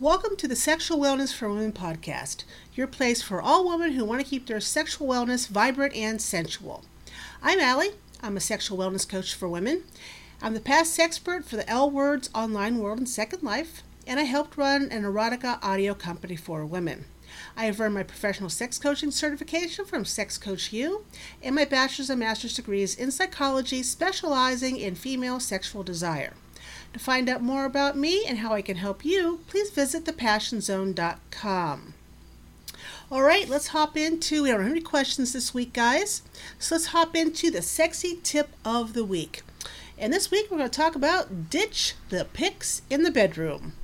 Welcome to the Sexual Wellness for Women podcast, your place for all women who want to keep their sexual wellness vibrant and sensual. I'm Allie. I'm a sexual wellness coach for women. I'm the past sexpert for the L Words online world and Second Life, and I helped run an erotica audio company for women. I have earned my professional sex coaching certification from Sex Coach U and my bachelor's and master's degrees in psychology, specializing in female sexual desire. To find out more about me and how I can help you, please visit thepassionzone.com. All right, let's hop into, we don't have any questions this week, guys. So let's hop into the sexy tip of the week. And this week we're going to talk about ditch the pics in the bedroom.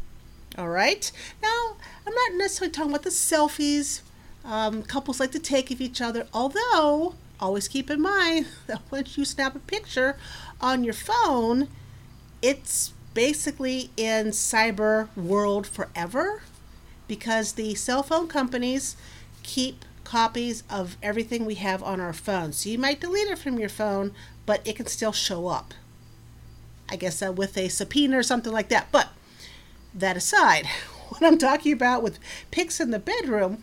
All right. Now, I'm not necessarily talking about the selfies couples like to take of each other, although always keep in mind that once you snap a picture on your phone, it's basically in cyber world forever because the cell phone companies keep copies of everything we have on our phone. So you might delete it from your phone, but it can still show up. I guess with a subpoena or something like that. But that aside, what I'm talking about with pics in the bedroom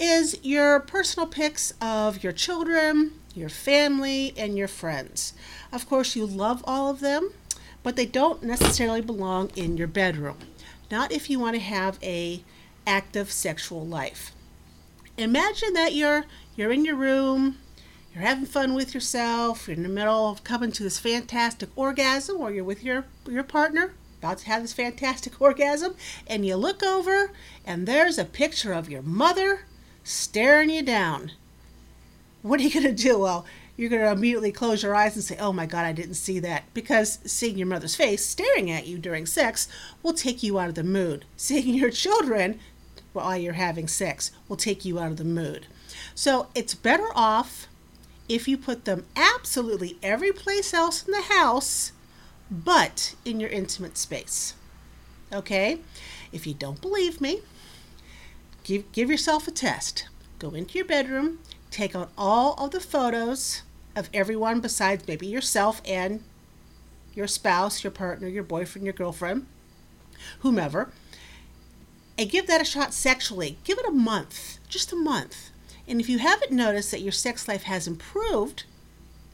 is your personal pics of your children, your family, and your friends. Of course, you love all of them, but they don't necessarily belong in your bedroom. Not if you want to have an active sexual life. Imagine that you're in your room, you're having fun with yourself, you're in the middle of coming to this fantastic orgasm, or you're with your partner, about to have this fantastic orgasm, and you look over, and there's a picture of your mother staring you down. What are you going to do? Well, you're going to immediately close your eyes and say, oh my God, I didn't see that. Because seeing your mother's face staring at you during sex will take you out of the mood. Seeing your children while you're having sex will take you out of the mood. So it's better off if you put them absolutely every place else in the house, but in your intimate space. Okay? If you don't believe me, give yourself a test. Go into your bedroom, take out all of the photos of everyone besides maybe yourself and your spouse, your partner, your boyfriend, your girlfriend, whomever, and give that a shot sexually. Give it a month, just a month. And if you haven't noticed that your sex life has improved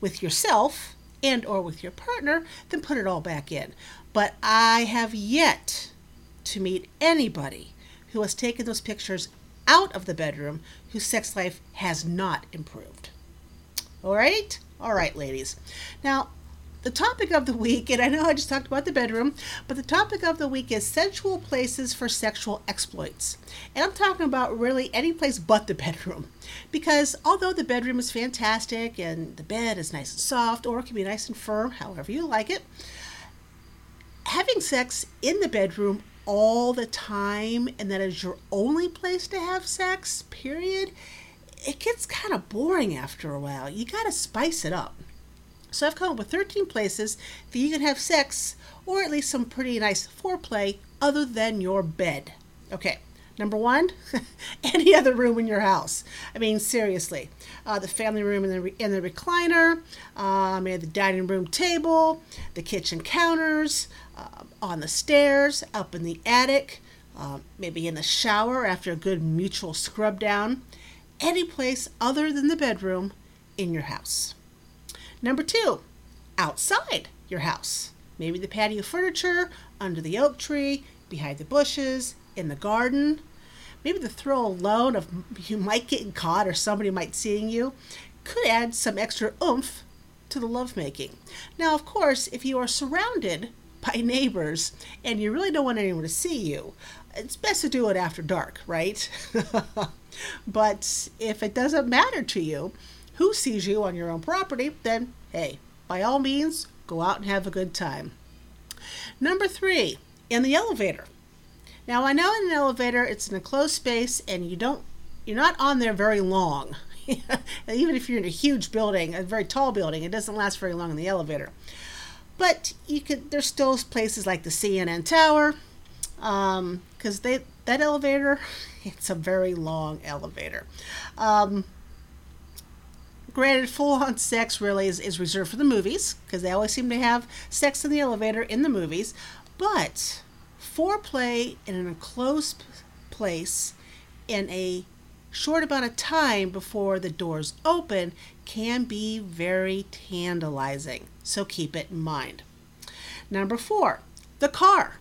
with yourself and or with your partner, then put it all back in. But I have yet to meet anybody who has taken those pictures out of the bedroom whose sex life has not improved. All right, ladies. Now, the topic of the week, and I know I just talked about the bedroom, but the topic of the week is sensual places for sexual exploits. And I'm talking about really any place but the bedroom, because although the bedroom is fantastic and the bed is nice and soft, or it can be nice and firm, however you like it, having sex in the bedroom all the time, and that is your only place to have sex, period, it gets kind of boring after a while. You got to spice it up. So I've come up with 13 places that you can have sex, or at least some pretty nice foreplay, other than your bed. Okay, number one, any other room in your house. I mean, seriously, the family room and the recliner, and the dining room table, the kitchen counters, on the stairs, up in the attic, maybe in the shower after a good mutual scrub down. Any place other than the bedroom in your house. Number two, outside your house. Maybe the patio furniture, under the oak tree, behind the bushes, in the garden. Maybe the thrill alone of you might get caught or somebody might seeing you could add some extra oomph to the lovemaking. Now, of course, if you are surrounded by neighbors and you really don't want anyone to see you, it's best to do it after dark, right? But if it doesn't matter to you who sees you on your own property, then hey, by all means, go out and have a good time. Number three, in the elevator. Now, I know in an elevator it's an enclosed space and you're not on there very long. Even if you're in a huge building, a very tall building, it doesn't last very long in the elevator. But there's still places like the CNN Tower, because that elevator, it's a very long elevator. Granted, full-on sex really is reserved for the movies, because they always seem to have sex in the elevator in the movies. But Foreplay in a closed place in a short amount of time before the doors open can be very tantalizing, so keep it in mind. Number 4, the car.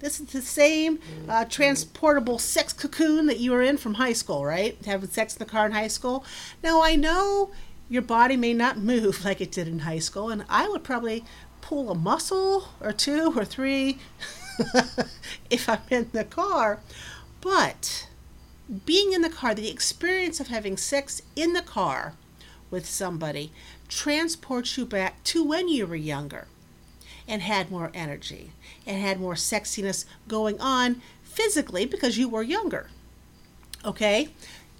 This is the same transportable sex cocoon that you were in from high school, right? Having sex in the car in high school. Now, I know your body may not move like it did in high school, and I would probably pull a muscle or two or three if I'm in the car, but being in the car, the experience of having sex in the car with somebody transports you back to when you were younger and had more energy and had more sexiness going on physically because you were younger, okay?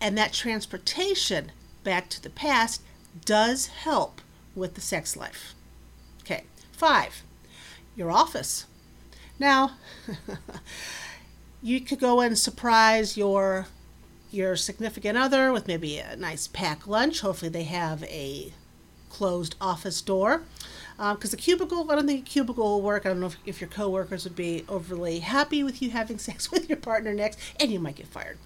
And that transportation back to the past does help with the sex life. Okay, 5, your office. Now, you could go and surprise your significant other with maybe a nice packed lunch. Hopefully they have a closed office door, because the cubicle, I don't think a cubicle will work. I don't know if your coworkers would be overly happy with you having sex with your partner next, and you might get fired.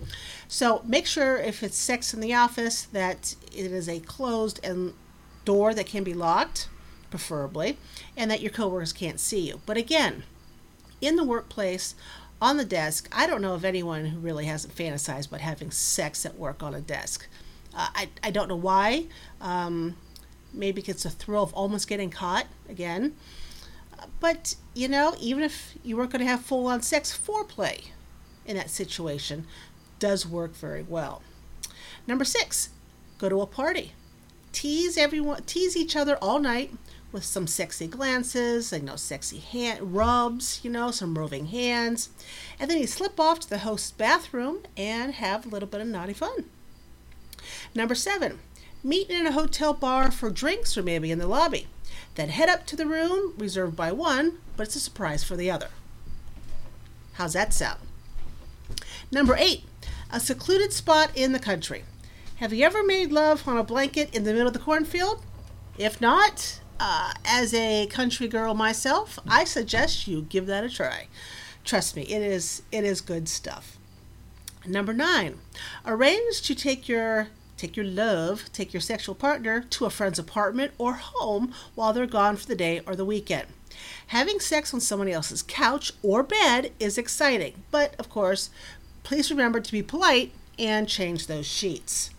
So make sure if it's sex in the office that it is a closed and door that can be locked, preferably, and that your coworkers can't see you. But again, in the workplace, on the desk, I don't know of anyone who really hasn't fantasized about having sex at work on a desk. I don't know why. Maybe it's a thrill of almost getting caught again. But, you know, even if you weren't going to have full-on sex, foreplay in that situation does work very well. Number 6, go to a party. Tease each other all night with some sexy glances, sexy hand rubs, some roving hands. And then you slip off to the host's bathroom and have a little bit of naughty fun. Number 7, meet in a hotel bar for drinks or maybe in the lobby. Then head up to the room reserved by one, but it's a surprise for the other. How's that sound? Number 8, a secluded spot in the country. Have you ever made love on a blanket in the middle of the cornfield? If not, as a country girl myself, I suggest you give that a try. Trust me, it is good stuff. Number 9, arrange to take your sexual partner to a friend's apartment or home while they're gone for the day or the weekend. Having sex on somebody else's couch or bed is exciting, but of course, please remember to be polite and change those sheets.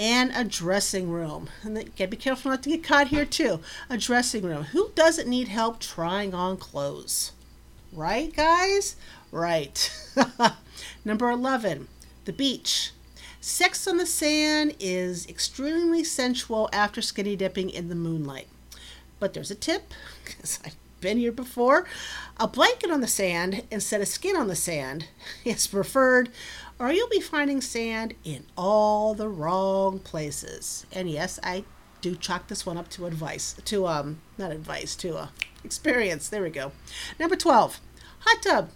And a dressing room. And you gotta be careful not to get caught here too. A dressing room. Who doesn't need help trying on clothes? Right, guys? Right. Number 11, the beach. Sex on the sand is extremely sensual after skinny dipping in the moonlight. But there's a tip, because I've been here before. A blanket on the sand instead of skin on the sand is preferred, or you'll be finding sand in all the wrong places. And yes, I do chalk this one up to experience. There we go. Number 12, hot tub.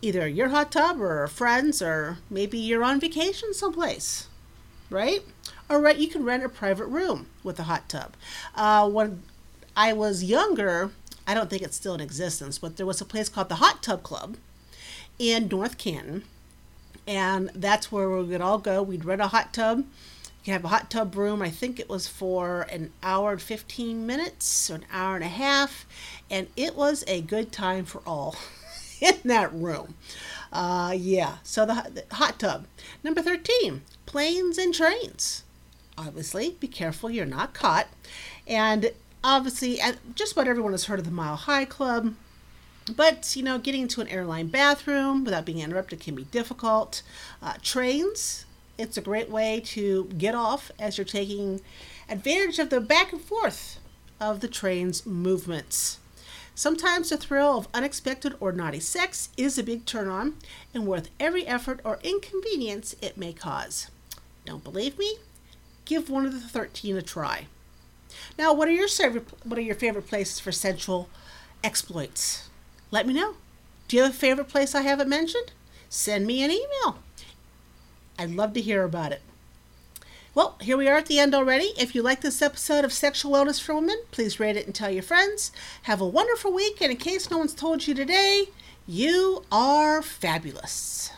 Either your hot tub or friends, or maybe you're on vacation someplace, right? All right, you can rent a private room with a hot tub. When I was younger, I don't think it's still in existence, but there was a place called the Hot Tub Club in North Canton. And that's where we would all go. We'd rent a hot tub. You have a hot tub room. I think it was for an hour and 15 minutes or an hour and a half. And it was a good time for all in that room. So the hot tub. Number 13, planes and trains. Obviously, be careful you're not caught. And obviously, just about everyone has heard of the Mile High Club. But, getting into an airline bathroom without being interrupted can be difficult. Trains, it's a great way to get off as you're taking advantage of the back and forth of the train's movements. Sometimes the thrill of unexpected or naughty sex is a big turn-on and worth every effort or inconvenience it may cause. Don't believe me? Give one of the 13 a try. Now, what are your favorite places for sensual exploits? Let me know. Do you have a favorite place I haven't mentioned? Send me an email. I'd love to hear about it. Well, here we are at the end already. If you like this episode of Sexual Wellness for Women, please rate it and tell your friends. Have a wonderful week, and in case no one's told you today, you are fabulous.